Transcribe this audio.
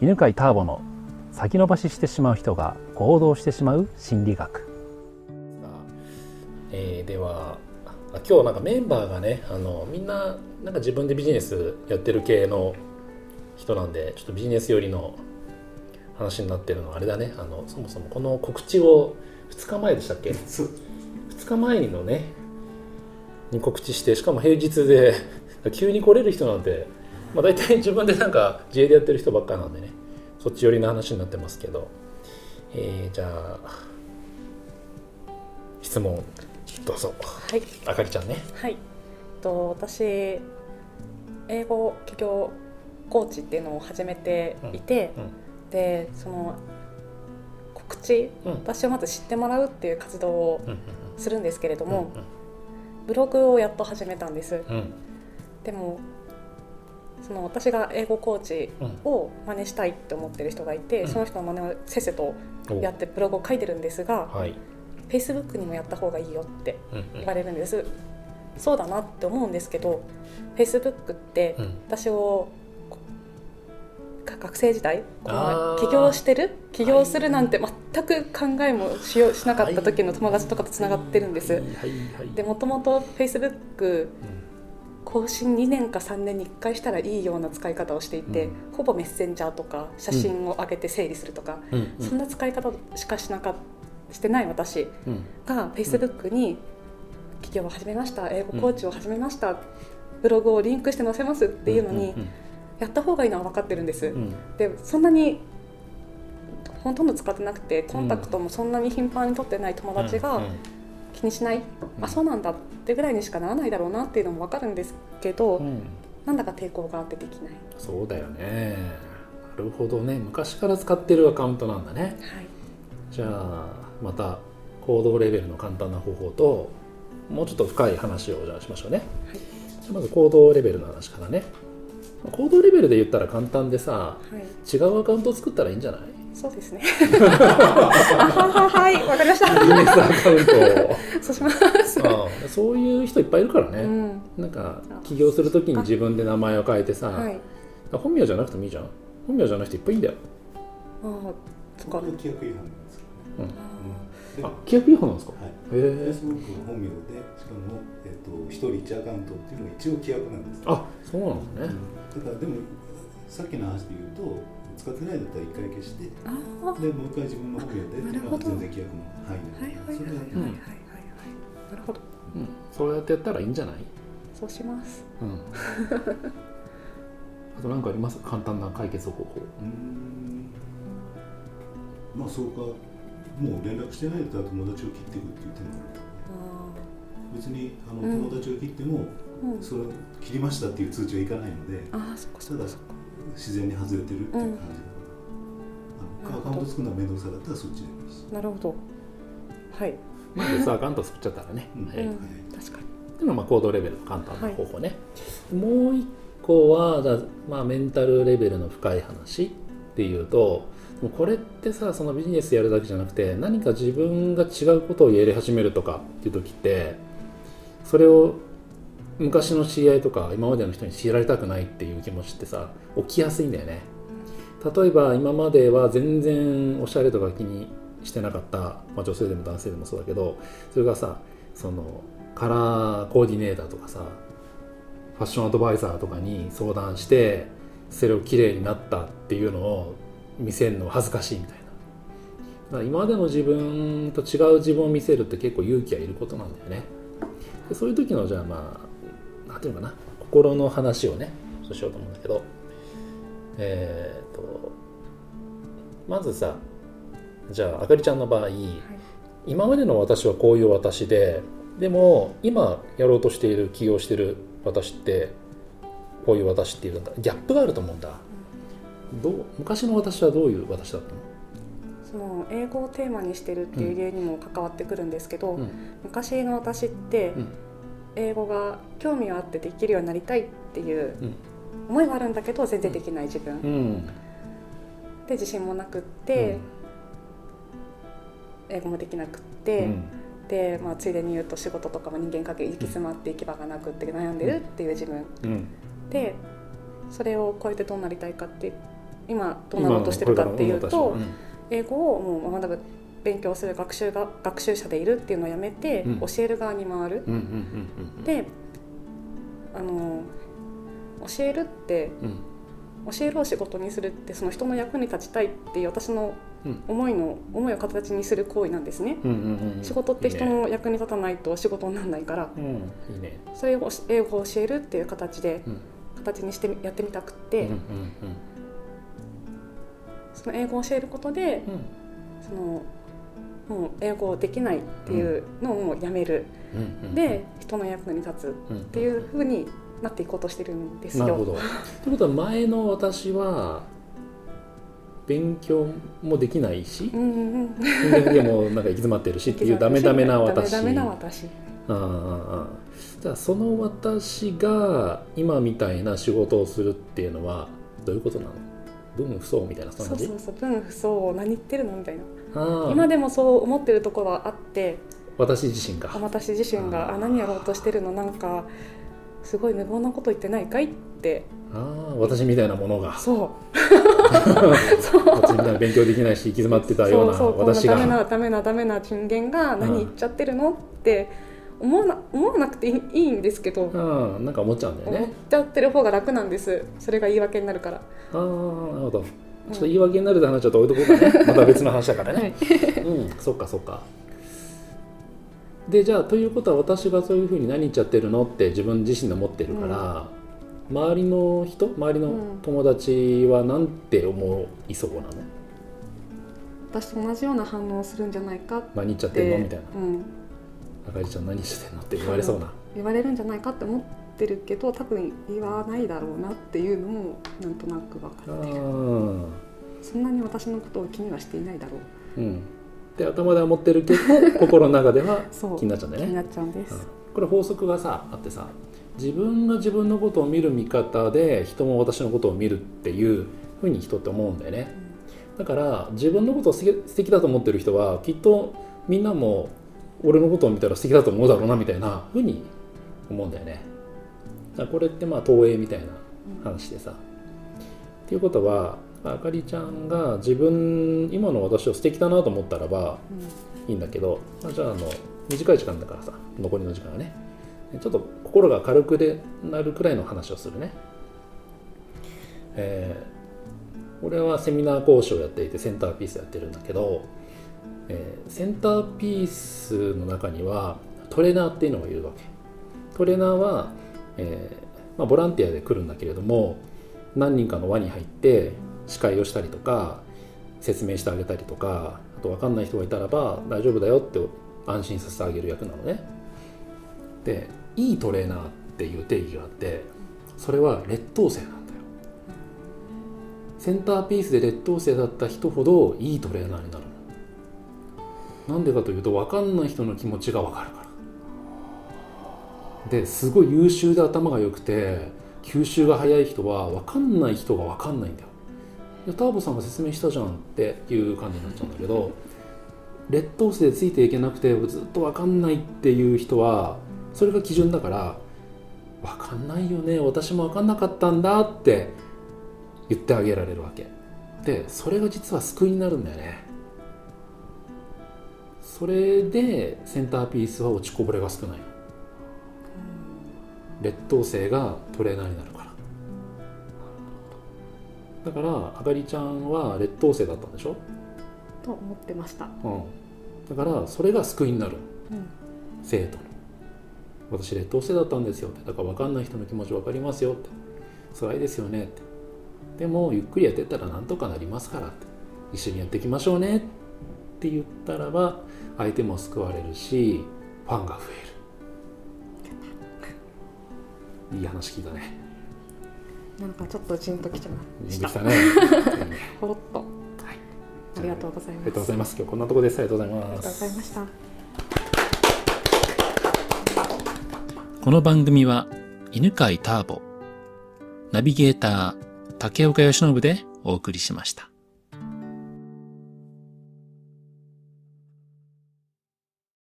犬飼ターボの先延ばししてしまう人が行動してしまう心理学。では今日なんかメンバーがね、みんな、 自分でビジネスやってる系の人なんで、ちょっとビジネス寄りの話になってるのはあれだね。そもそもこの告知を2日前でしたっけ2日前のねに告知して、しかも平日で急に来れる人なんて、大体自分でなんか自営でやってる人ばっかなんでね、そっち寄りの話になってますけど、じゃあ質問どうぞ。はい、あかりちゃんね。はい、私英語企業コーチっていうのを始めていて、でその告知、私をまず知ってもらうっていう活動をするんですけれども、ブログをやっと始めたんです、でもその私が英語コーチを真似したいって思ってる人がいて、その人の真似をせっせとやってブログを書いてるんですが、Facebook にもやった方がいいよって言われるんです、そうだなって思うんですけど、 Facebook って私を、学生時代起業するなんて全く考えもしなかった時の友達とかとつながってるんです、でもともと Facebook 更新2年か3年に1回したらいいような使い方をしていて、ほぼメッセンジャーとか写真を上げて整理するとか、そんな使い方しかしなかったしてない私が Facebook に企業を始めました、英語コーチを始めました、ブログをリンクして載せますっていうのに、やった方がいいのは分かってるんです、でそんなにほとんど使ってなくて、コンタクトもそんなに頻繁に取ってない友達が気にしない、そうなんだってぐらいにしかならないだろうなっていうのも分かるんですけど、なんだか抵抗があってできない。そうだよね。なるほどね。昔から使ってるアカウントなんだね、じゃあまた行動レベルの簡単な方法ともうちょっと深い話をじゃあしましょうね、まず行動レベルの話からね。行動レベルで言ったら簡単でさ、違うアカウントを作ったらいいんじゃない？そうですねはい、わかりました。ビジネスアカウントをそうします。そういう人いっぱいいるからね、なんか起業するときに自分で名前を変えてさ、本名じゃなくてもいいじゃん。本名じゃなくていっぱいいいんだよ。そこは記憶違反なんですか？規約違反なんですか？Facebook の本名で、しかも、1人1アカウントっていうのが一応規約なんです。あ、そうなんですね、だからでもさっきの話で言うと使ってないだったら1回消して、でもう1回自分の本名で、全然規約の範囲で、それでなるほど、そうやってやったらいいんじゃない？そうします、あと何かあります？簡単な解決方法。そうか、もう連絡してないと友達を切っていくっていう手もあると。別に友達を切っても、それ切りましたっていう通知はいかないので、ただ自然に外れてるっていう感じだから、アカウント作るのは面倒くさかったらそっちでいいし。なるほど。はい。別アカウント作っちゃったらね。確かに。っていうのは行動レベルの簡単な方法ね。もう一個はじゃあメンタルレベルの深い話っていうと。これってさ、そのビジネスやるだけじゃなくて、何か自分が違うことをやり始めるとかっていう時って、それを昔の知り合いとか今までの人に知られたくないっていう気持ちってさ、起きやすいんだよね。例えば今までは全然おしゃれとか気にしてなかった、女性でも男性でもそうだけど、それがさ、そのカラーコーディネーターとかさ、ファッションアドバイザーとかに相談して、それを綺麗になったっていうのを見せるの恥ずかしいみたいな。だから今までの自分と違う自分を見せるって結構勇気がいることなんだよね。でそういう時のじゃあなんていうのかな、心の話をね、そうしようと思うんだけど、まずさ、じゃああかりちゃんの場合、今までの私はこういう私で、でも今やろうとしている起業している私ってこういう私っていうギャップがあると思うんだ。昔の私はどういう私だったの？その英語をテーマにしてるっていう理由にも関わってくるんですけど、昔の私って英語が興味があってできるようになりたいっていう思いはあるんだけど、全然できない自分、で自信もなくって、英語もできなくって、でついでに言うと仕事とかも人間関係行き詰まって行き場がなくって悩んでるっていう自分、でそれを超えてどうなりたいかって今どうなろうとしてるかっていうと、英語をもう学ぶ勉強する学習者でいるっていうのをやめて、うん、教える側に回る。で、教えるって、うん、教えるを仕事にするってその人の役に立ちたいっていう私の思いを形にする行為なんですね、うんうんうん、仕事って人の役に立たないと仕事にならないから、うんいいね、それを英語を教えるっていう形で、うん、形にしてやってみたくって、うんうんうん、その英語を教えることで、うん、そのもう英語できないっていうのをやめる、うんうんうん、で人の役に立つっていう風になっていこうとしてるんですよ。なるほど。ってことは前の私は勉強もできないし、うんうん、でもなんか行き詰まってるしっていうダメダメな私。じゃあその私が今みたいな仕事をするっていうのはどういうことなの？分不相みたいな感じ？そう、分不相、何言ってるのみたいな。今でもそう思ってるところはあって、私自身が何やろうとしてるの、なんかすごい無謀なこと言ってないかいって。私みたいなものがそう私みたいな勉強できないし行き詰まってたような私がダメな人間が何言っちゃってるのって思わなくていいんですけど、なんか思っちゃうんだよね。思っちゃってる方が楽なんです。それが言い訳になるから。なるほど。ちょっと言い訳になるって話はどういうところかねまた別の話だからね、うん、そっかで、じゃあということは私がそういうふうに何言っちゃってるのって自分自身で思ってるから、うん、周りの友達はなんて思いそうなの、うん、私と同じような反応をするんじゃないかって、何言っちゃってんのみたいな、うん、あかりちゃん何してんのって言われそうな、言われるんじゃないかって思ってるけど多分言わないだろうなっていうのもなんとなく分かってる。そんなに私のことを気にはしていないだろう、うん、で頭では思ってるけど心の中では気になっちゃうんだよね。気になっちゃうんです、うん、これ法則がさあってさ、自分が自分のことを見る見方で人も私のことを見るっていう風に人って思うんだよね。だから自分のことを素敵だと思ってる人はきっとみんなも俺のことを見たら素敵だと思うだろうなみたいな風に思うんだよね。だからこれってまあ投影みたいな話でさ、っていうことはあかりちゃんが自分今の私を素敵だなと思ったらばいいんだけど、じゃあ短い時間だからさ、残りの時間はねちょっと心が軽くでなるくらいの話をするね。俺はセミナー講師をやっていてセンターピースやってるんだけど、センターピースの中にはトレーナーっていうのがいるわけ。トレーナーは、ボランティアで来るんだけれども、何人かの輪に入って司会をしたりとか説明してあげたりとか、あと分かんない人がいたらば大丈夫だよって安心させてあげる役なのね。でいいトレーナーっていう定義があって、それは劣等生なんだよ。センターピースで劣等生だった人ほどいいトレーナーになるの。なんでかというと分かんない人の気持ちが分かるから。ですごい優秀で頭が良くて吸収が早い人は分かんない人が分かんないんだよ。ターボさんが説明したじゃんっていう感じになっちゃうんだけど劣等生でついていけなくてずっと分かんないっていう人はそれが基準だから、分かんないよね、私も分かんなかったんだって言ってあげられるわけで、それが実は救いになるんだよね。それでセンターピースは落ちこぼれが少ないの。劣等生がトレーナーになるから。だからあかりちゃんは劣等生だったんでしょと思ってました、うん、だからそれが救いになる、うん、生徒の私劣等生だったんですよって、だから分かんない人の気持ち分かりますよって、辛いですよねって、でもゆっくりやってったらなんとかなりますからって、一緒にやっていきましょうねって言ったらば相手も救われるしファンが増える。いい話聞いたね。なんかちょっとジンときちゃいました。ジンときたねほろっと、はい、ありがとうございます。ありがとうございます。今日こんなとこです。ありがとうございます。ありがとうございました。この番組は犬飼ターボ、ナビゲーター竹岡由伸でお送りしました。